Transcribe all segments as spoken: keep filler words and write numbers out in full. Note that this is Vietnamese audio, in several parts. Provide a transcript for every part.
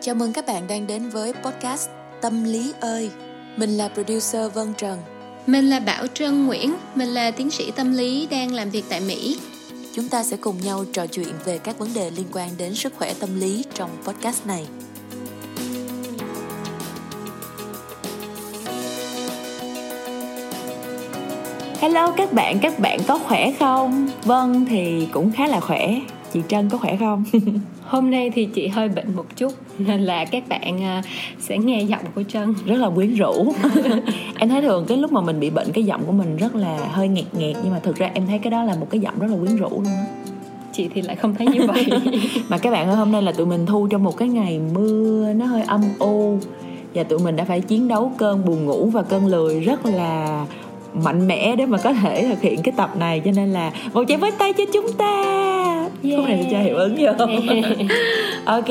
Chào mừng các bạn đang đến với podcast Tâm Lý Ơi. Mình là producer Vân Trần. Mình là Bảo Trân Nguyễn. Mình là tiến sĩ tâm lý đang làm việc tại Mỹ. Chúng ta sẽ cùng nhau trò chuyện về các vấn đề liên quan đến sức khỏe tâm lý trong podcast này. Hello các bạn, các bạn có khỏe không? Vân thì cũng khá là khỏe. Chị Trân có khỏe không? Hôm nay thì chị hơi bệnh một chút, nên là các bạn sẽ nghe giọng của Trân rất là quyến rũ. Em thấy thường cái lúc mà mình bị bệnh, cái giọng của mình rất là hơi nghẹt nghẹt, nhưng mà thực ra em thấy cái đó là một cái giọng rất là quyến rũ luôn á. Chị thì lại không thấy như vậy. Mà các bạn ơi, hôm nay là tụi mình thu trong một cái ngày mưa, nó hơi âm u, và tụi mình đã phải chiến đấu cơn buồn ngủ và cơn lười rất là mạnh mẽ để mà có thể thực hiện cái tập này, cho nên là một trái với tay cho chúng ta. Yeah. Khúc này thì cho hiệu ứng vô. Yeah. Ok,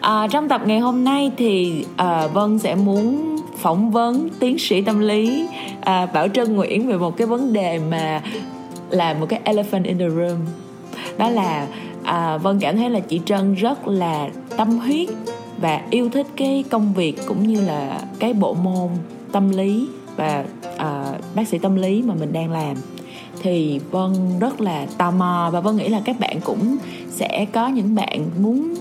à, trong tập ngày hôm nay thì à, Vân sẽ muốn phỏng vấn tiến sĩ tâm lý à, Bảo Trân Nguyễn về một cái vấn đề mà là một cái elephant in the room. Đó là à, Vân cảm thấy là chị Trân rất là tâm huyết và yêu thích cái công việc cũng như là cái bộ môn tâm lý và à, bác sĩ tâm lý mà mình đang làm. Thì Vân rất là tò mò, và Vân nghĩ là các bạn cũng sẽ có những bạn muốn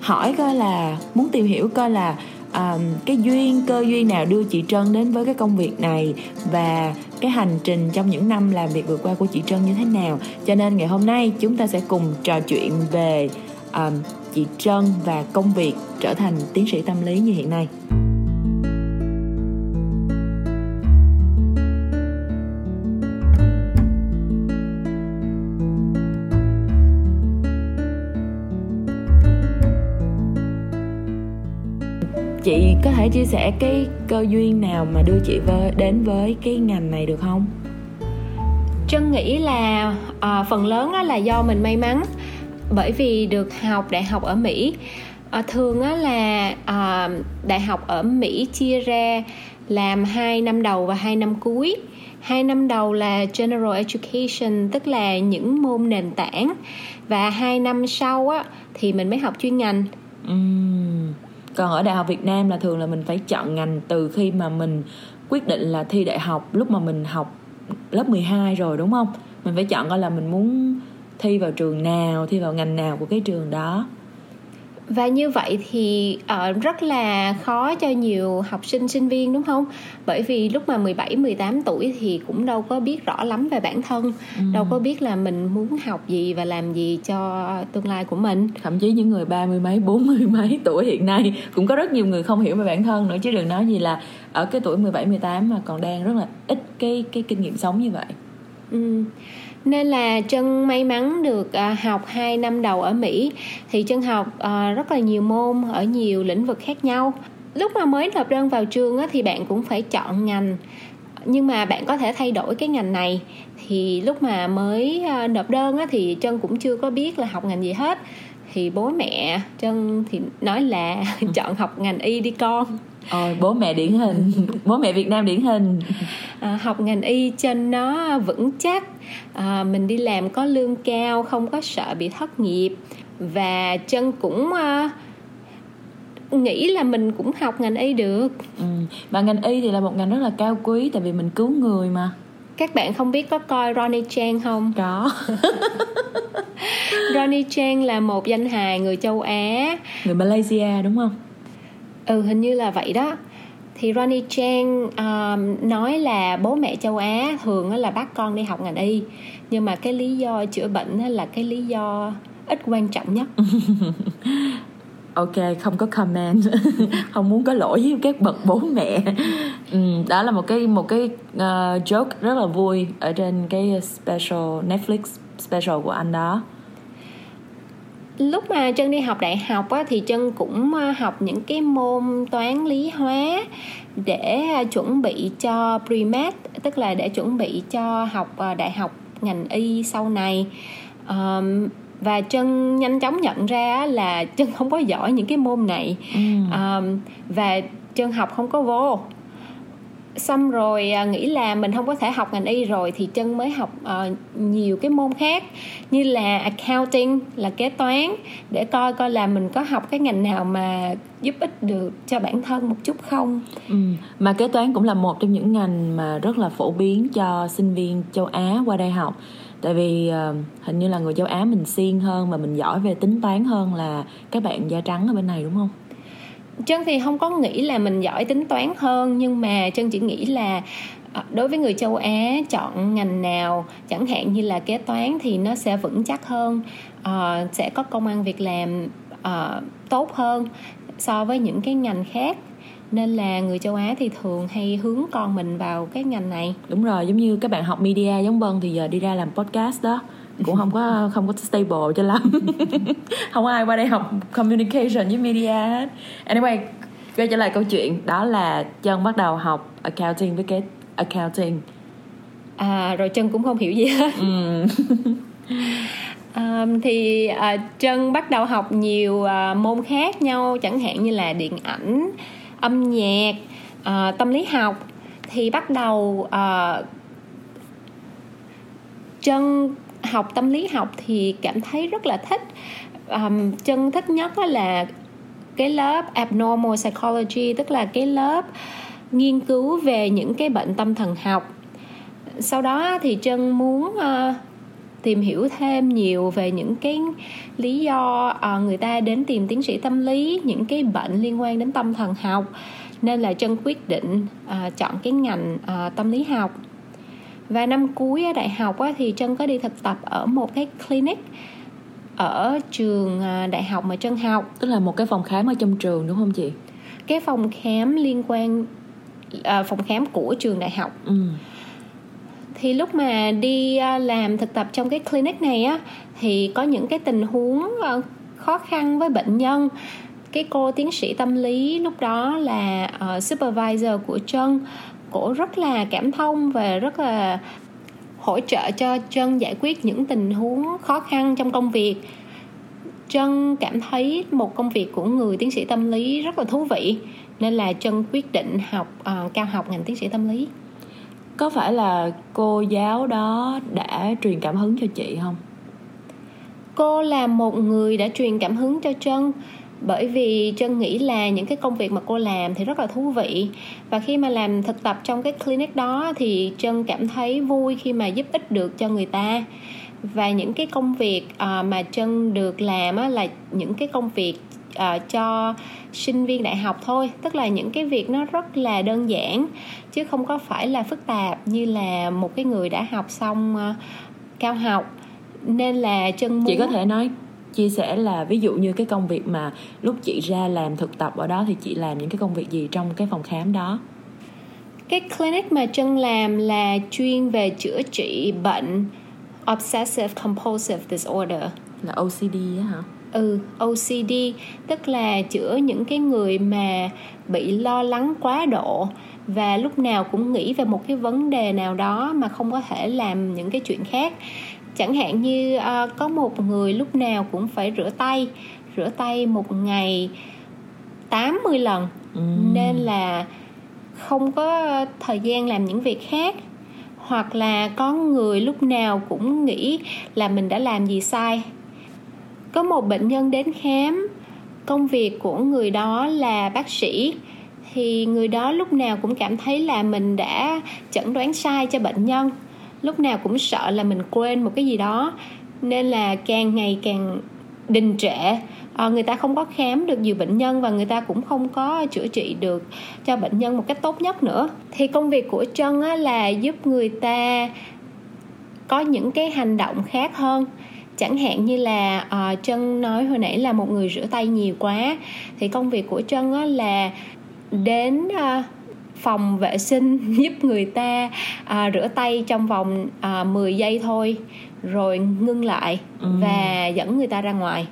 hỏi coi là, muốn tìm hiểu coi là um, cái duyên, cơ duyên nào đưa chị Trân đến với cái công việc này, và cái hành trình trong những năm làm việc vừa qua của chị Trân như thế nào. Cho nên ngày hôm nay chúng ta sẽ cùng trò chuyện về um, chị Trân và công việc trở thành tiến sĩ tâm lý như hiện nay. Chị có thể chia sẻ cái cơ duyên nào mà đưa chị với, đến với cái ngành này được không? Trân nghĩ là à, phần lớn á, là do mình may mắn, bởi vì được học đại học ở Mỹ. À, thường á, là à, đại học ở Mỹ chia ra làm hai năm đầu và hai năm cuối. Hai năm đầu là General Education, tức là những môn nền tảng, và hai năm sau á, thì mình mới học chuyên ngành. Uhm. Còn ở Đại học Việt Nam là thường là mình phải chọn ngành từ khi mà mình quyết định là thi đại học lúc mà mình học lớp mười hai rồi, đúng không? Mình phải chọn coi là mình muốn thi vào trường nào, thi vào ngành nào của cái trường đó. Và như vậy thì uh, rất là khó cho nhiều học sinh, sinh viên, đúng không? Bởi vì lúc mà mười bảy, mười tám tuổi thì cũng đâu có biết rõ lắm về bản thân. Ừ. Đâu có biết là mình muốn học gì và làm gì cho tương lai của mình. Thậm chí những người ba mươi mấy, bốn mươi mấy tuổi hiện nay cũng có rất nhiều người không hiểu về bản thân nữa. Chứ đừng nói gì là ở cái tuổi mười bảy, mười tám mà còn đang rất là ít cái, cái kinh nghiệm sống như vậy. Ừ. Nên là Trân may mắn được học hai năm đầu ở Mỹ. Thì Trân học rất là nhiều môn ở nhiều lĩnh vực khác nhau. Lúc mà mới nộp đơn vào trường thì bạn cũng phải chọn ngành, nhưng mà bạn có thể thay đổi cái ngành này. Thì lúc mà mới nộp đơn thì Trân cũng chưa có biết là học ngành gì hết. Thì bố mẹ Trân thì nói là chọn học ngành y đi con. Ôi, bố mẹ điển hình. Bố mẹ Việt Nam điển hình. À, học ngành y cho nó vững chắc, à, mình đi làm có lương cao, không có sợ bị thất nghiệp. Và Trân cũng à, nghĩ là mình cũng học ngành y được. Ừ. Và ngành y thì là một ngành rất là cao quý, tại vì mình cứu người mà. Các bạn không biết có coi Ronnie Chang không? Có. Ronnie Chang là một danh hài người châu Á, người Malaysia, đúng không? Ừ, hình như là vậy đó. Thì Ronnie Chang uh, nói là bố mẹ châu Á thường là bắt con đi học ngành y, nhưng mà cái lý do chữa bệnh là cái lý do ít quan trọng nhất. Ok, không có comment. Không muốn có lỗi với các bậc bố mẹ. Ừ, đó là một cái một cái uh, joke rất là vui ở trên cái special Netflix special của anh đó. Lúc mà Trân đi học đại học á, thì Trân cũng học những cái môn toán, lý, hóa để chuẩn bị cho pre-med, tức là để chuẩn bị cho học đại học ngành y sau này. um, Và Trân nhanh chóng nhận ra là Trân không có giỏi những cái môn này. ừ. um, Và Trân học không có vô. xong rồi nghĩ là mình không có thể học ngành y rồi thì Trân mới học uh, nhiều cái môn khác như là accounting, là kế toán, để coi coi là mình có học cái ngành nào mà giúp ích được cho bản thân một chút không. Ừ. Mà kế toán cũng là một trong những ngành mà rất là phổ biến cho sinh viên châu Á qua đây học, tại vì uh, hình như là người châu Á mình siêng hơn mà mình giỏi về tính toán hơn là các bạn da trắng ở bên này, đúng không? Trân thì không có nghĩ là mình giỏi tính toán hơn, nhưng mà Trân chỉ nghĩ là đối với người châu Á chọn ngành nào chẳng hạn như là kế toán thì nó sẽ vững chắc hơn, uh, sẽ có công ăn việc làm uh, tốt hơn so với những cái ngành khác, nên là người châu Á thì thường hay hướng con mình vào cái ngành này. Đúng rồi, giống như các bạn học media giống Vân thì giờ đi ra làm podcast đó cũng không có không có stable cho lắm. Không ai qua đây học communication với media hết. Anyway, quay trở lại câu chuyện, đó là Trân bắt đầu học accounting với cái accounting. À, rồi Trân cũng không hiểu gì hết. Ừ. À, thì à, Trân bắt đầu học nhiều à, môn khác nhau, chẳng hạn như là điện ảnh, âm nhạc, à, tâm lý học. Thì bắt đầu à, Trân học tâm lý học thì cảm thấy rất là thích. um, Trân thích nhất đó là cái lớp Abnormal Psychology, tức là cái lớp nghiên cứu về những cái bệnh tâm thần học. Sau đó thì Trân muốn uh, tìm hiểu thêm nhiều về những cái lý do uh, người ta đến tìm tiến sĩ tâm lý, những cái bệnh liên quan đến tâm thần học, nên là Trân quyết định uh, chọn cái ngành uh, tâm lý học. Và năm cuối ở đại học thì Trân có đi thực tập ở một cái clinic ở trường đại học mà Trân học. Tức là một cái phòng khám ở trong trường, đúng không chị? Cái phòng khám liên quan, phòng khám của trường đại học. Ừ. Thì lúc mà đi làm thực tập trong cái clinic này á, thì có những cái tình huống khó khăn với bệnh nhân. Cái cô tiến sĩ tâm lý lúc đó là supervisor của Trân, cổ rất là cảm thông và rất là hỗ trợ cho Trân giải quyết những tình huống khó khăn trong công việc. Trân cảm thấy một công việc của người tiến sĩ tâm lý rất là thú vị, nên là Trân quyết định học uh, cao học ngành tiến sĩ tâm lý. Có phải là cô giáo đó đã truyền cảm hứng cho chị không? Cô là một người đã truyền cảm hứng cho Trân, bởi vì Trân nghĩ là những cái công việc mà cô làm thì rất là thú vị. Và khi mà làm thực tập trong cái clinic đó thì Trân cảm thấy vui khi mà giúp ích được cho người ta. Và những cái công việc mà Trân được làm là những cái công việc cho sinh viên đại học thôi. Tức là những cái việc nó rất là đơn giản, chứ không có phải là phức tạp như là một cái người đã học xong cao học. Nên là Trân muốn... Chị có thể nói chia sẻ là ví dụ như cái công việc mà lúc chị ra làm thực tập ở đó thì chị làm những cái công việc gì trong cái phòng khám đó? Cái clinic mà Trân làm là chuyên về chữa trị bệnh Obsessive Compulsive Disorder. Là O C D á hả? Ừ, O C D, tức là chữa những cái người mà bị lo lắng quá độ và lúc nào cũng nghĩ về một cái vấn đề nào đó mà không có thể làm những cái chuyện khác. Chẳng hạn như uh, có một người lúc nào cũng phải rửa tay, rửa tay một ngày tám mươi lần, ừ. Nên là không có thời gian làm những việc khác. Hoặc là có người lúc nào cũng nghĩ là mình đã làm gì sai. Có một bệnh nhân đến khám, công việc của người đó là bác sĩ, thì người đó lúc nào cũng cảm thấy là mình đã chẩn đoán sai cho bệnh nhân, lúc nào cũng sợ là mình quên một cái gì đó, nên là càng ngày càng đình trệ. à, Người ta không có khám được nhiều bệnh nhân và người ta cũng không có chữa trị được cho bệnh nhân một cách tốt nhất nữa. Thì công việc của Trân á, là giúp người ta có những cái hành động khác hơn. Chẳng hạn như là à, Trân nói hồi nãy là một người rửa tay nhiều quá, thì công việc của Trân á, là đến... À, phòng vệ sinh giúp người ta à, rửa tay trong vòng à, mười giây thôi, rồi ngưng lại ừ. và dẫn người ta ra ngoài.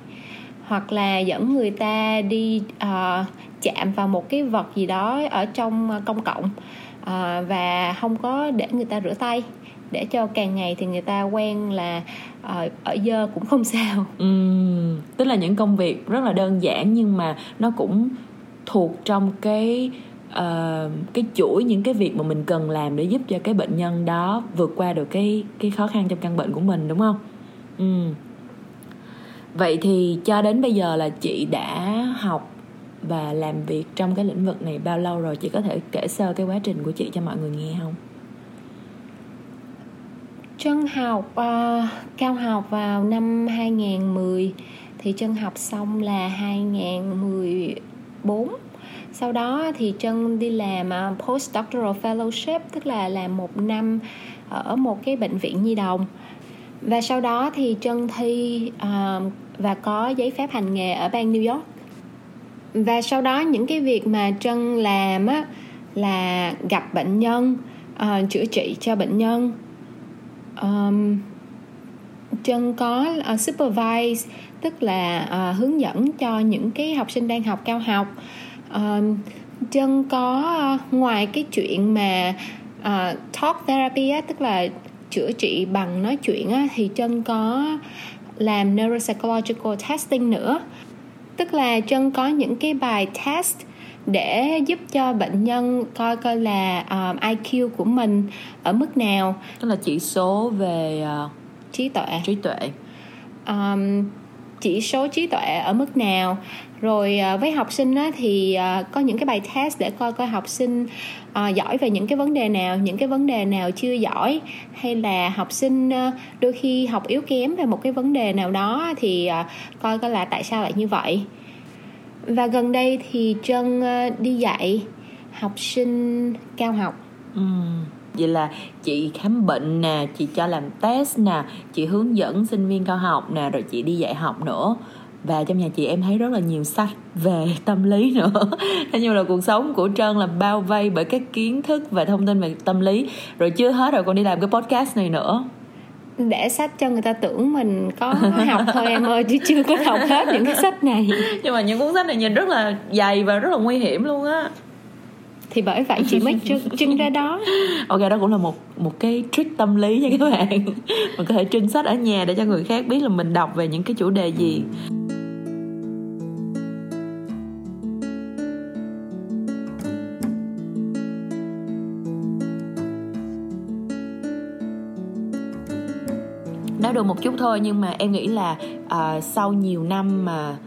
Hoặc là dẫn người ta đi à, chạm vào một cái vật gì đó ở trong công cộng à, và không có để người ta rửa tay, để cho càng ngày thì người ta quen là à, ở dơ cũng không sao. Ừ. Tức là những công việc rất là đơn giản nhưng mà nó cũng thuộc trong cái uh, cái chuỗi những cái việc mà mình cần làm để giúp cho cái bệnh nhân đó vượt qua được cái, cái khó khăn trong căn bệnh của mình, đúng không? Ừ. Vậy thì cho đến bây giờ là chị đã học và làm việc trong cái lĩnh vực này bao lâu rồi? Chị có thể kể sơ cái quá trình của chị cho mọi người nghe không? Trân học uh, cao học vào năm hai không một không, thì Trân học xong là hai không một bốn. Sau đó thì Trân đi làm uh, postdoctoral fellowship, tức là làm một năm ở một cái bệnh viện nhi đồng. Và sau đó thì Trân thi uh, và có giấy phép hành nghề ở bang New York. Và sau đó những cái việc mà Trân làm á, là gặp bệnh nhân, uh, chữa trị cho bệnh nhân. Um, Trân có uh, supervise, tức là uh, hướng dẫn cho những cái học sinh đang học cao học. um, Trân có uh, ngoài cái chuyện mà uh, talk therapy á, tức là chữa trị bằng nói chuyện á, thì Trân có làm neuropsychological testing nữa, tức là Trân có những cái bài test để giúp cho bệnh nhân coi coi là um, I Q của mình ở mức nào, tức là chỉ số về uh, trí tuệ trí tuệ um, chỉ số trí tuệ ở mức nào. Rồi uh, với học sinh á, thì uh, có những cái bài test để coi coi học sinh uh, giỏi về những cái vấn đề nào, những cái vấn đề nào chưa giỏi, hay là học sinh uh, đôi khi học yếu kém về một cái vấn đề nào đó thì uh, coi coi là tại sao lại như vậy. Và gần đây thì Trân đi dạy học sinh cao học. Ừ. Vậy là chị khám bệnh nè, chị cho làm test nè, chị hướng dẫn sinh viên cao học nè, rồi chị đi dạy học nữa. Và trong nhà chị em thấy rất là nhiều sách về tâm lý nữa. Thế nhưng là cuộc sống của Trân là bao vây bởi các kiến thức và thông tin về tâm lý. Rồi chưa hết rồi còn đi làm cái podcast này nữa. Để sách cho người ta tưởng mình có học thôi em ơi, chứ chưa có học hết những cái sách này. Nhưng mà những cuốn sách này nhìn rất là dày và rất là nguy hiểm luôn á. Thì bởi vậy chị mới trưng ra đó. Ok, đó cũng là một một cái trick tâm lý nha các bạn. Mình có thể trưng sách ở nhà để cho người khác biết là mình đọc về những cái chủ đề gì. Nói được một chút thôi, nhưng mà em nghĩ là uh, sau nhiều năm mà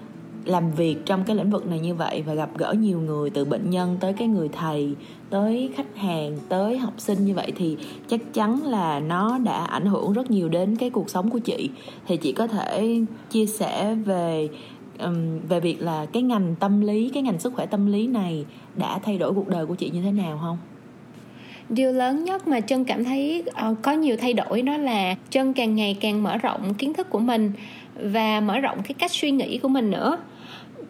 làm việc trong cái lĩnh vực này như vậy và gặp gỡ nhiều người, từ bệnh nhân tới cái người thầy, tới khách hàng, tới học sinh như vậy, thì chắc chắn là nó đã ảnh hưởng rất nhiều đến cái cuộc sống của chị. Thì chị có thể chia sẻ về um, về việc là cái ngành tâm lý, cái ngành sức khỏe tâm lý này đã thay đổi cuộc đời của chị như thế nào không? Điều lớn nhất mà Trân cảm thấy có nhiều thay đổi đó là Trân càng ngày càng mở rộng kiến thức của mình và mở rộng cái cách suy nghĩ của mình nữa.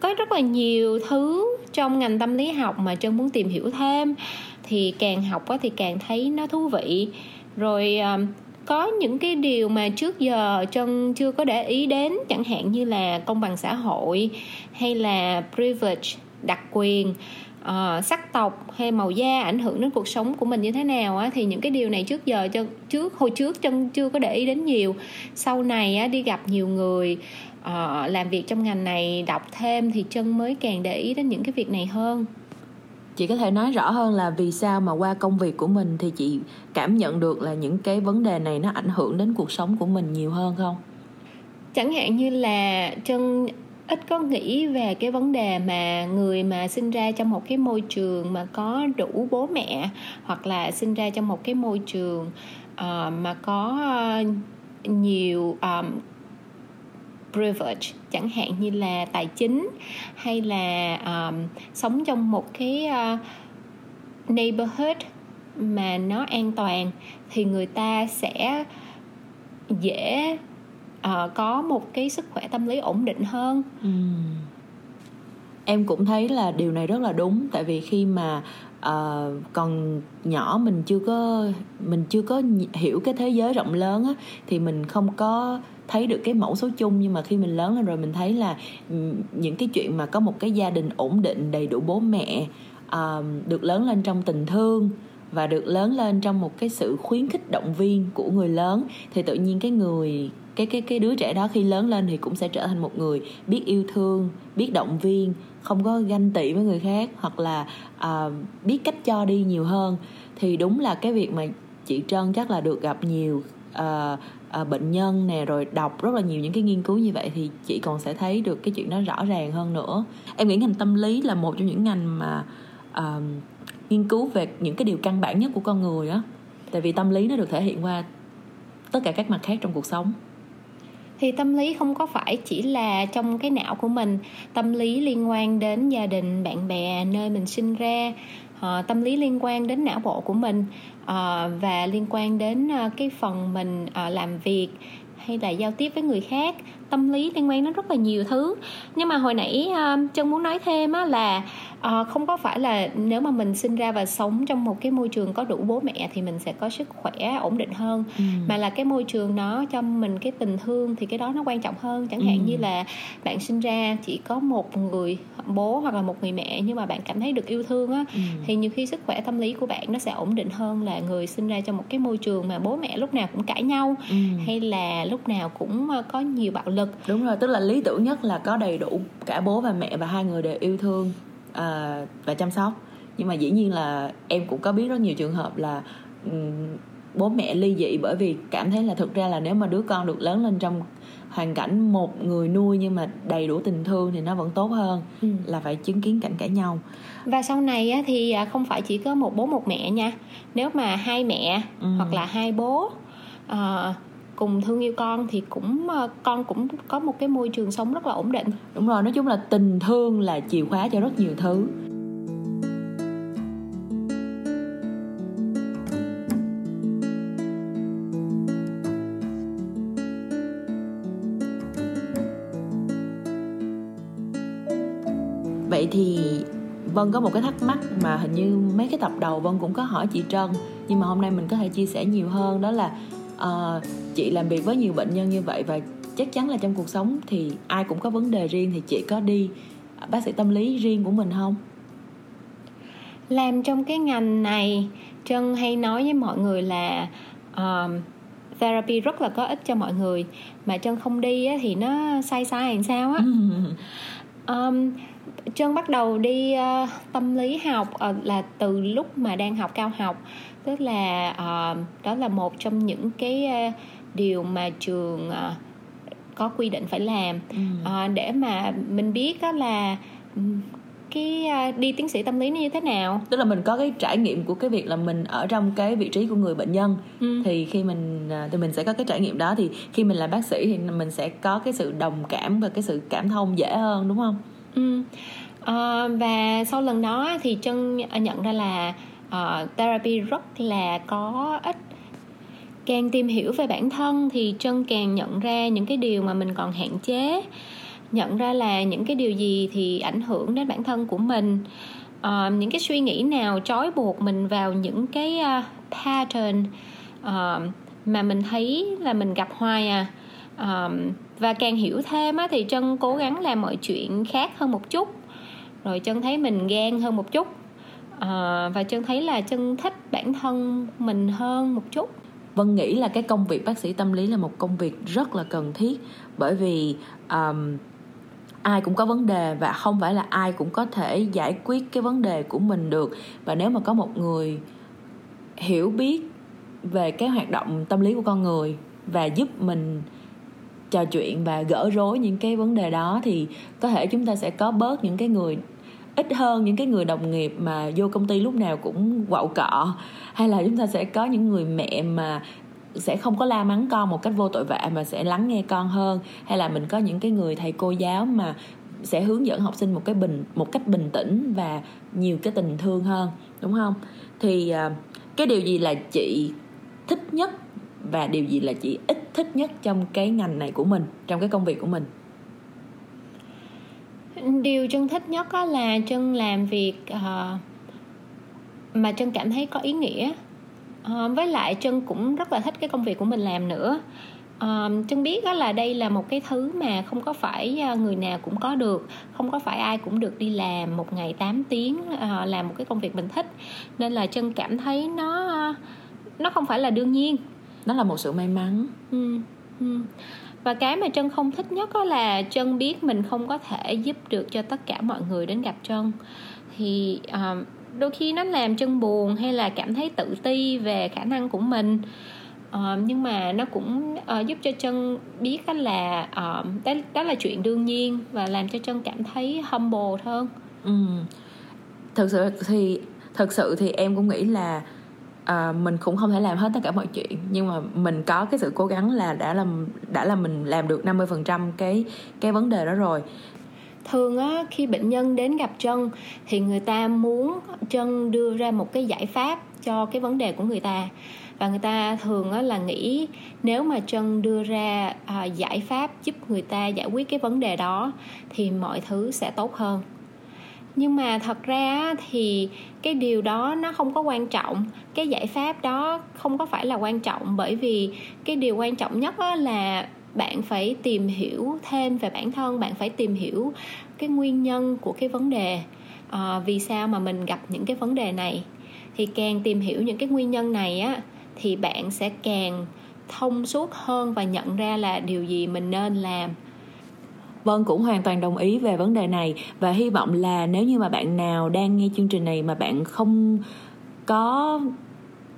Có rất là nhiều thứ trong ngành tâm lý học mà Trân muốn tìm hiểu thêm, thì càng học thì càng thấy nó thú vị. Rồi có những cái điều mà trước giờ Trân chưa có để ý đến, chẳng hạn như là công bằng xã hội, hay là privilege, đặc quyền, Uh, sắc tộc hay màu da ảnh hưởng đến cuộc sống của mình như thế nào á, thì những cái điều này trước giờ cho trước hồi trước Trân chưa có để ý đến nhiều. Sau này á, đi gặp nhiều người uh, làm việc trong ngành này, đọc thêm thì Trân mới càng để ý đến những cái việc này hơn. Chị có thể nói rõ hơn là vì sao mà qua công việc của mình thì chị cảm nhận được là những cái vấn đề này nó ảnh hưởng đến cuộc sống của mình nhiều hơn không? Chẳng hạn như là Trân ít có nghĩ về cái vấn đề mà người mà sinh ra trong một cái môi trường mà có đủ bố mẹ, hoặc là sinh ra trong một cái môi trường uh, mà có uh, nhiều um, privilege, chẳng hạn như là tài chính, hay là um, sống trong một cái uh, neighborhood mà nó an toàn, thì người ta sẽ dễ Uh, có một cái sức khỏe tâm lý ổn định hơn. Ừ. Em cũng thấy là điều này rất là đúng, tại vì khi mà uh, còn nhỏ mình chưa có mình chưa có hiểu cái thế giới rộng lớn á, thì mình không có thấy được cái mẫu số chung. Nhưng mà khi mình lớn lên rồi mình thấy là những cái chuyện mà có một cái gia đình ổn định, đầy đủ bố mẹ, uh, được lớn lên trong tình thương và được lớn lên trong một cái sự khuyến khích động viên của người lớn, thì tự nhiên cái người cái cái cái đứa trẻ đó khi lớn lên thì cũng sẽ trở thành một người biết yêu thương, biết động viên, không có ganh tị với người khác, hoặc là uh, biết cách cho đi nhiều hơn. Thì đúng là cái việc mà chị Trân chắc là được gặp nhiều uh, uh, bệnh nhân nè, rồi đọc rất là nhiều những cái nghiên cứu như vậy thì chị còn sẽ thấy được cái chuyện đó rõ ràng hơn nữa. Em nghĩ ngành tâm lý là một trong những ngành mà uh, nghiên cứu về những cái điều căn bản nhất của con người á, tại vì tâm lý nó được thể hiện qua tất cả các mặt khác trong cuộc sống. Thì tâm lý không có phải chỉ là trong cái não của mình, tâm lý liên quan đến gia đình, bạn bè, nơi mình sinh ra, à, tâm lý liên quan đến não bộ của mình, à, và liên quan đến à, cái phần mình à, làm việc hay là giao tiếp với người khác. Tâm lý liên quan đến rất là nhiều thứ. Nhưng mà hồi nãy uh, Trân muốn nói thêm á, là uh, không có phải là nếu mà mình sinh ra và sống trong một cái môi trường có đủ bố mẹ thì mình sẽ có sức khỏe ổn định hơn, ừ. mà là cái môi trường nó cho mình cái tình thương thì cái đó nó quan trọng hơn. Chẳng hạn ừ. như là bạn sinh ra chỉ có một người bố hoặc là một người mẹ, nhưng mà bạn cảm thấy được yêu thương á, ừ. thì nhiều khi sức khỏe tâm lý của bạn nó sẽ ổn định hơn là người sinh ra trong một cái môi trường mà bố mẹ lúc nào cũng cãi nhau, ừ. hay là lúc nào cũng có nhiều bạo lực. Đúng rồi, tức là lý tưởng nhất là có đầy đủ cả bố và mẹ và hai người đều yêu thương à, và chăm sóc. Nhưng mà dĩ nhiên là em cũng có biết rất nhiều trường hợp là um, bố mẹ ly dị bởi vì cảm thấy là thực ra là nếu mà đứa con được lớn lên trong hoàn cảnh một người nuôi nhưng mà đầy đủ tình thương thì nó vẫn tốt hơn ừ. là phải chứng kiến cảnh cãi nhau. Và sau này thì không phải chỉ có một bố một mẹ nha, nếu mà hai mẹ ừ. hoặc là hai bố à, cùng thương yêu con thì cũng con cũng có một cái môi trường sống rất là ổn định. Đúng rồi, nói chung là tình thương là chìa khóa cho rất nhiều thứ. Vậy thì Vân có một cái thắc mắc mà hình như mấy cái tập đầu Vân cũng có hỏi chị Trân, nhưng mà hôm nay mình có thể chia sẻ nhiều hơn, đó là Uh, chị làm việc với nhiều bệnh nhân như vậy và chắc chắn là trong cuộc sống thì ai cũng có vấn đề riêng, thì chị có đi bác sĩ tâm lý riêng của mình không? Làm trong cái ngành này, Trân hay nói với mọi người là uh, therapy rất là có ích cho mọi người, mà Trân không đi á, thì nó sai sai làm sao á. um, Trân bắt đầu đi uh, tâm lý học uh, là từ lúc mà đang học cao học. Tức là uh, đó là một trong những cái uh, điều mà trường uh, có quy định phải làm, ừ. uh, để mà mình biết đó là cái uh, đi tiến sĩ tâm lý nó như thế nào. Tức là mình có cái trải nghiệm của cái việc là mình ở trong cái vị trí của người bệnh nhân, ừ. thì khi mình uh, thì mình sẽ có cái trải nghiệm đó, thì khi mình làm bác sĩ thì mình sẽ có cái sự đồng cảm và cái sự cảm thông dễ hơn, đúng không? Ừ. Uh, và sau lần đó thì Trân nhận ra là Uh, therapy rất là có ích. Càng tìm hiểu về bản thân thì Trân càng nhận ra những cái điều mà mình còn hạn chế, nhận ra là những cái điều gì thì ảnh hưởng đến bản thân của mình, uh, những cái suy nghĩ nào trói buộc mình vào những cái uh, pattern uh, mà mình thấy là mình gặp hoài à. Uh, và càng hiểu thêm á, thì Trân cố gắng làm mọi chuyện khác hơn một chút, rồi Trân thấy mình gan hơn một chút. À, và Trân thấy là Trân thích bản thân mình hơn một chút. Vân nghĩ là cái công việc bác sĩ tâm lý là một công việc rất là cần thiết, bởi vì um, ai cũng có vấn đề và không phải là ai cũng có thể giải quyết cái vấn đề của mình được. Và nếu mà có một người hiểu biết về cái hoạt động tâm lý của con người và giúp mình trò chuyện và gỡ rối những cái vấn đề đó, thì có thể chúng ta sẽ có bớt những cái người ít hơn, những cái người đồng nghiệp mà vô công ty lúc nào cũng quạo cọ, hay là chúng ta sẽ có những người mẹ mà sẽ không có la mắng con một cách vô tội vạ mà sẽ lắng nghe con hơn, hay là mình có những cái người thầy cô giáo mà sẽ hướng dẫn học sinh một cái bình một cách bình tĩnh và nhiều cái tình thương hơn, đúng không? Thì cái điều gì là chị thích nhất và điều gì là chị ít thích nhất trong cái ngành này của mình, trong cái công việc của mình? Điều Trân thích nhất là Trân làm việc uh, mà Trân cảm thấy có ý nghĩa. Uh, với lại Trân cũng rất là thích cái công việc của mình làm nữa. Uh, Trân biết đó là đây là một cái thứ mà không có phải người nào cũng có được, không có phải ai cũng được đi làm một ngày tám tiếng, uh, làm một cái công việc mình thích. Nên là Trân cảm thấy nó, uh, nó không phải là đương nhiên. Nó là một sự may mắn. Ừ. Ừ. Và cái mà Trân không thích nhất đó là Trân biết mình không có thể giúp được cho tất cả mọi người đến gặp Trân. Thì uh, đôi khi nó làm Trân buồn hay là cảm thấy tự ti về khả năng của mình. Uh, nhưng mà nó cũng uh, giúp cho Trân biết đó là uh, đó, đó là chuyện đương nhiên và làm cho Trân cảm thấy humble hơn. Ừ. Thật sự thì thật sự thì em cũng nghĩ là à, mình cũng không thể làm hết tất cả mọi chuyện, nhưng mà mình có cái sự cố gắng là đã làm đã là mình làm được năm mươi phần trăm cái cái vấn đề đó rồi. Thường á, khi bệnh nhân đến gặp Trân thì người ta muốn Trân đưa ra một cái giải pháp cho cái vấn đề của người ta, và người ta thường á, là nghĩ nếu mà Trân đưa ra à, giải pháp giúp người ta giải quyết cái vấn đề đó thì mọi thứ sẽ tốt hơn. Nhưng mà thật ra thì cái điều đó nó không có quan trọng. Cái giải pháp đó không có phải là quan trọng, bởi vì cái điều quan trọng nhất là bạn phải tìm hiểu thêm về bản thân. Bạn phải tìm hiểu cái nguyên nhân của cái vấn đề, à, vì sao mà mình gặp những cái vấn đề này. Thì càng tìm hiểu những cái nguyên nhân này á, thì bạn sẽ càng thông suốt hơn và nhận ra là điều gì mình nên làm. Vân cũng hoàn toàn đồng ý về vấn đề này, và hy vọng là nếu như mà bạn nào đang nghe chương trình này mà bạn không có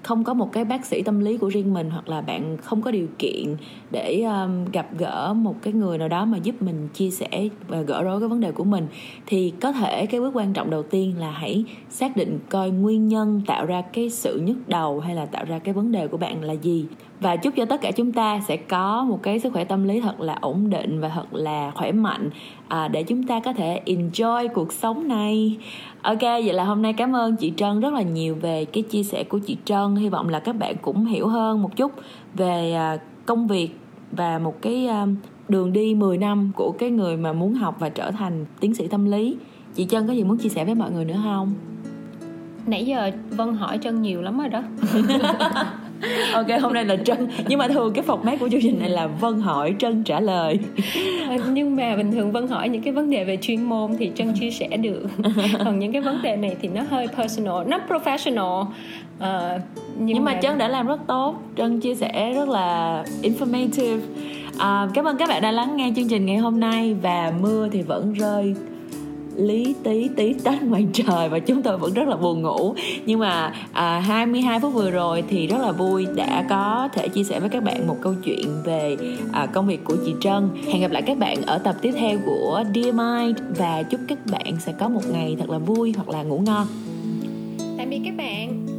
không có một cái bác sĩ tâm lý của riêng mình, hoặc là bạn không có điều kiện để um, gặp gỡ một cái người nào đó mà giúp mình chia sẻ và gỡ rối cái vấn đề của mình, thì có thể cái bước quan trọng đầu tiên là hãy xác định coi nguyên nhân tạo ra cái sự nhức đầu hay là tạo ra cái vấn đề của bạn là gì. Và chúc cho tất cả chúng ta sẽ có một cái sức khỏe tâm lý thật là ổn định và thật là khỏe mạnh, à, để chúng ta có thể enjoy cuộc sống này. Ok, vậy là hôm nay cảm ơn chị Trân rất là nhiều về cái chia sẻ của chị Trân. Hy vọng là các bạn cũng hiểu hơn một chút về công việc và một cái đường đi mười năm của cái người mà muốn học và trở thành tiến sĩ tâm lý. Chị Trân có gì muốn chia sẻ với mọi người nữa không? Nãy giờ Vân hỏi Trân nhiều lắm rồi đó. Ok, hôm nay là Trân. Nhưng mà thường cái format của chương trình này là Vân hỏi, Trân trả lời. Nhưng mà bình thường Vân hỏi những cái vấn đề về chuyên môn thì Trân chia sẻ được. Còn những cái vấn đề này thì nó hơi personal, nó professional. uh, Nhưng, nhưng mà, mà Trân đã làm rất tốt. Trân chia sẻ rất là informative. uh, Cảm ơn các bạn đã lắng nghe chương trình ngày hôm nay. Và mưa thì vẫn rơi lý tí tí tách ngoài trời, và chúng tôi vẫn rất là buồn ngủ. Nhưng mà à, hai mươi hai phút vừa rồi thì rất là vui đã có thể chia sẻ với các bạn một câu chuyện về à, công việc của chị Trân. Hẹn gặp lại các bạn ở tập tiếp theo của Dear Mind, và chúc các bạn sẽ có một ngày thật là vui hoặc là ngủ ngon. Tạm biệt các bạn.